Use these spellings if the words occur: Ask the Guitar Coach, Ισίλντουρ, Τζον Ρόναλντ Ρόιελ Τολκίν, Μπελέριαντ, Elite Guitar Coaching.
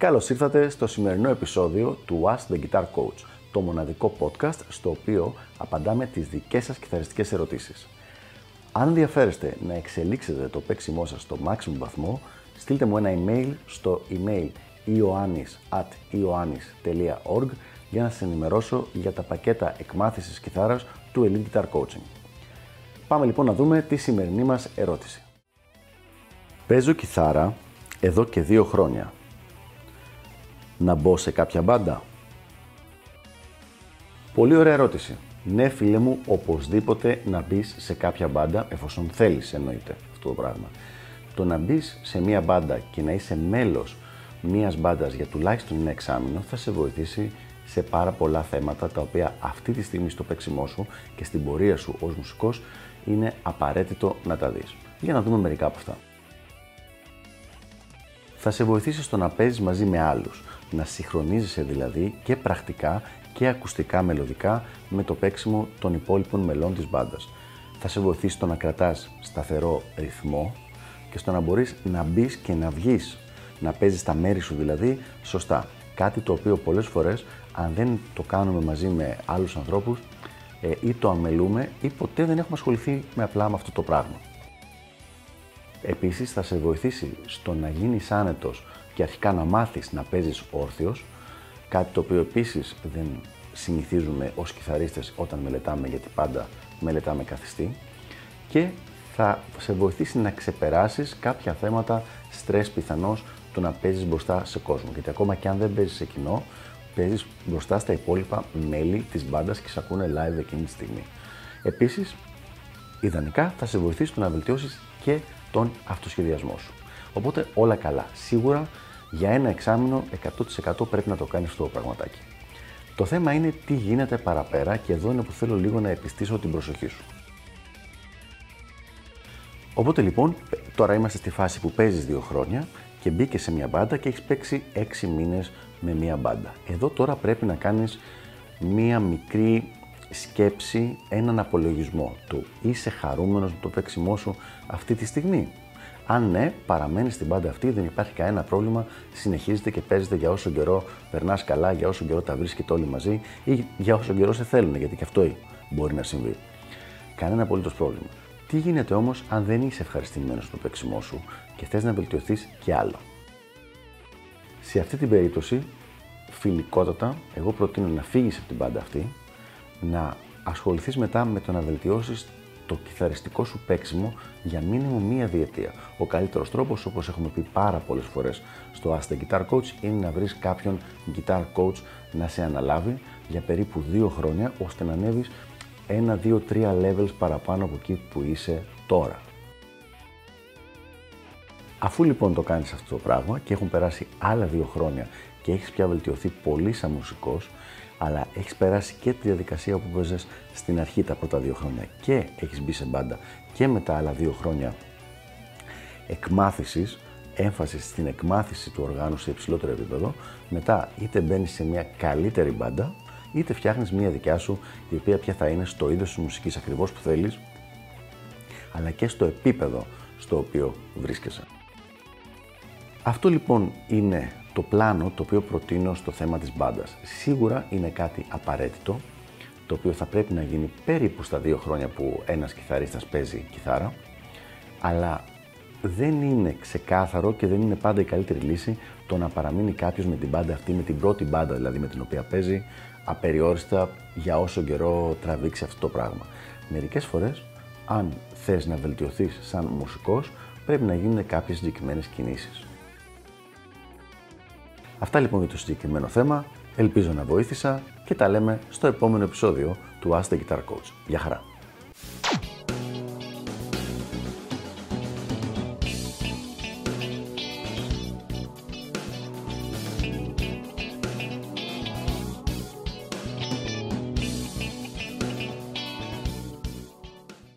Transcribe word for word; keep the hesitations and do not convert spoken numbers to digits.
Καλώς ήρθατε στο σημερινό επεισόδιο του Ask the Guitar Coach, το μοναδικό podcast στο οποίο απαντάμε τις δικές σας κιθαριστικές ερωτήσεις. Αν ενδιαφέρεστε να εξελίξετε το παίξιμό σας στο maximum βαθμό, στείλτε μου ένα email στο email ioannis at ioannis dot org για να σας ενημερώσω για τα πακέτα εκμάθησης κιθάρας του Elite Guitar Coaching. Πάμε λοιπόν να δούμε τη σημερινή μας ερώτηση. Παίζω κιθάρα εδώ και δύο χρόνια. Να μπω σε κάποια μπάντα? Πολύ ωραία ερώτηση. Ναι φίλε μου, οπωσδήποτε να μπεις σε κάποια μπάντα, εφόσον θέλεις εννοείται αυτό το πράγμα. Το να μπεις σε μία μπάντα και να είσαι μέλος μίας μπάντας για τουλάχιστον ένα εξάμηνο θα σε βοηθήσει σε πάρα πολλά θέματα τα οποία αυτή τη στιγμή στο παίξιμό σου και στην πορεία σου ως μουσικός είναι απαραίτητο να τα δεις. Για να δούμε μερικά από αυτά. Θα σε βοηθήσει στο να παίζεις μαζί με άλλους, να συγχρονίζεσαι δηλαδή και πρακτικά και ακουστικά μελωδικά με το παίξιμο των υπόλοιπων μελών της μπάντας. Θα σε βοηθήσει στο να κρατάς σταθερό ρυθμό και στο να μπορείς να μπεις και να βγεις, να παίζεις τα μέρη σου δηλαδή σωστά. Κάτι το οποίο πολλές φορές, αν δεν το κάνουμε μαζί με άλλους ανθρώπους, ε, ή το αμελούμε ή ποτέ δεν έχουμε ασχοληθεί με απλά με αυτό το πράγμα. Επίσης, θα σε βοηθήσει στο να γίνεις άνετος και αρχικά να μάθεις να παίζεις όρθιος, κάτι το οποίο επίσης δεν συνηθίζουμε ως κιθαρίστες όταν μελετάμε, γιατί πάντα μελετάμε καθιστή, και θα σε βοηθήσει να ξεπεράσεις κάποια θέματα στρες πιθανώς του να παίζεις μπροστά σε κόσμο, γιατί ακόμα και αν δεν παίζεις σε κοινό, παίζεις μπροστά στα υπόλοιπα μέλη της μπάντας και σε ακούνε live εκείνη τη στιγμή. Επίσης, ιδανικά θα σε βοηθήσει στο να βελτιώσεις και τον αυτοσχεδιασμό σου. Οπότε όλα καλά. Σίγουρα για ένα εξάμηνο εκατό τοις εκατό πρέπει να το κάνεις αυτό το πραγματάκι. Το θέμα είναι τι γίνεται παραπέρα και εδώ είναι που θέλω λίγο να επιστήσω την προσοχή σου. Οπότε λοιπόν, τώρα είμαστε στη φάση που παίζεις δύο χρόνια και μπήκες σε μια μπάντα και έχεις παίξει έξι μήνες με μια μπάντα. Εδώ τώρα πρέπει να κάνεις μια μικρή σκέψη, έναν απολογισμό του. Είσαι χαρούμενος με το παίξιμό σου αυτή τη στιγμή? Αν ναι, παραμένεις στην μπάντα αυτή, δεν υπάρχει κανένα πρόβλημα, συνεχίζετε και παίζετε για όσο καιρό περνάς καλά, για όσο καιρό τα βρίσκετε όλοι μαζί ή για όσο καιρό σε θέλουν, γιατί και αυτό μπορεί να συμβεί. Κανένα απολύτως πρόβλημα. Τι γίνεται όμως αν δεν είσαι ευχαριστημένος στο παίξιμό σου και θες να βελτιωθείς κι άλλο? Σε αυτή την περίπτωση, φιλικότατα, εγώ προτείνω να φύγεις από την μπάντα αυτή, να ασχοληθείς μετά με το να βελτιώσεις το κιθαριστικό σου παίξιμο για μήνυμο μία διετία. Ο καλύτερος τρόπος, όπως έχουμε πει πάρα πολλές φορές στο Ask the Guitar Coach, είναι να βρεις κάποιον guitar coach να σε αναλάβει για περίπου δύο χρόνια, ώστε να ανέβεις ένα, δύο, τρία levels παραπάνω από εκεί που είσαι τώρα. Αφού λοιπόν το κάνεις αυτό το πράγμα και έχουν περάσει άλλα δύο χρόνια και έχεις πια βελτιωθεί πολύ σαν μουσικός, αλλά έχεις περάσει και τη διαδικασία που παίζες στην αρχή τα πρώτα δύο χρόνια και έχεις μπει σε μπάντα και με τα άλλα δύο χρόνια εκμάθησης, έμφαση στην εκμάθηση του οργάνου σε υψηλότερο επίπεδο, μετά είτε μπαίνεις σε μια καλύτερη μπάντα, είτε φτιάχνεις μια δικιά σου, η οποία πια θα είναι στο είδος της μουσικής ακριβώς που θέλεις, αλλά και στο επίπεδο στο οποίο βρίσκεσαι. Αυτό λοιπόν είναι το πλάνο το οποίο προτείνω στο θέμα της μπάντας. Σίγουρα είναι κάτι απαραίτητο, το οποίο θα πρέπει να γίνει περίπου στα δύο χρόνια που ένας κιθαρίστας παίζει κιθάρα, αλλά δεν είναι ξεκάθαρο και δεν είναι πάντα η καλύτερη λύση το να παραμείνει κάποιος με την μπάντα αυτή, με την πρώτη μπάντα δηλαδή με την οποία παίζει, απεριόριστα για όσο καιρό τραβήξει αυτό το πράγμα. Μερικές φορές, αν θες να βελτιωθείς σαν μουσικός, πρέπει να γίνουν κάποιες συγκεκριμένες κινήσεις. Αυτά λοιπόν για το συγκεκριμένο θέμα. Ελπίζω να βοήθησα και τα λέμε στο επόμενο επεισόδιο του Ask the Guitar Coach. Γεια χαρά!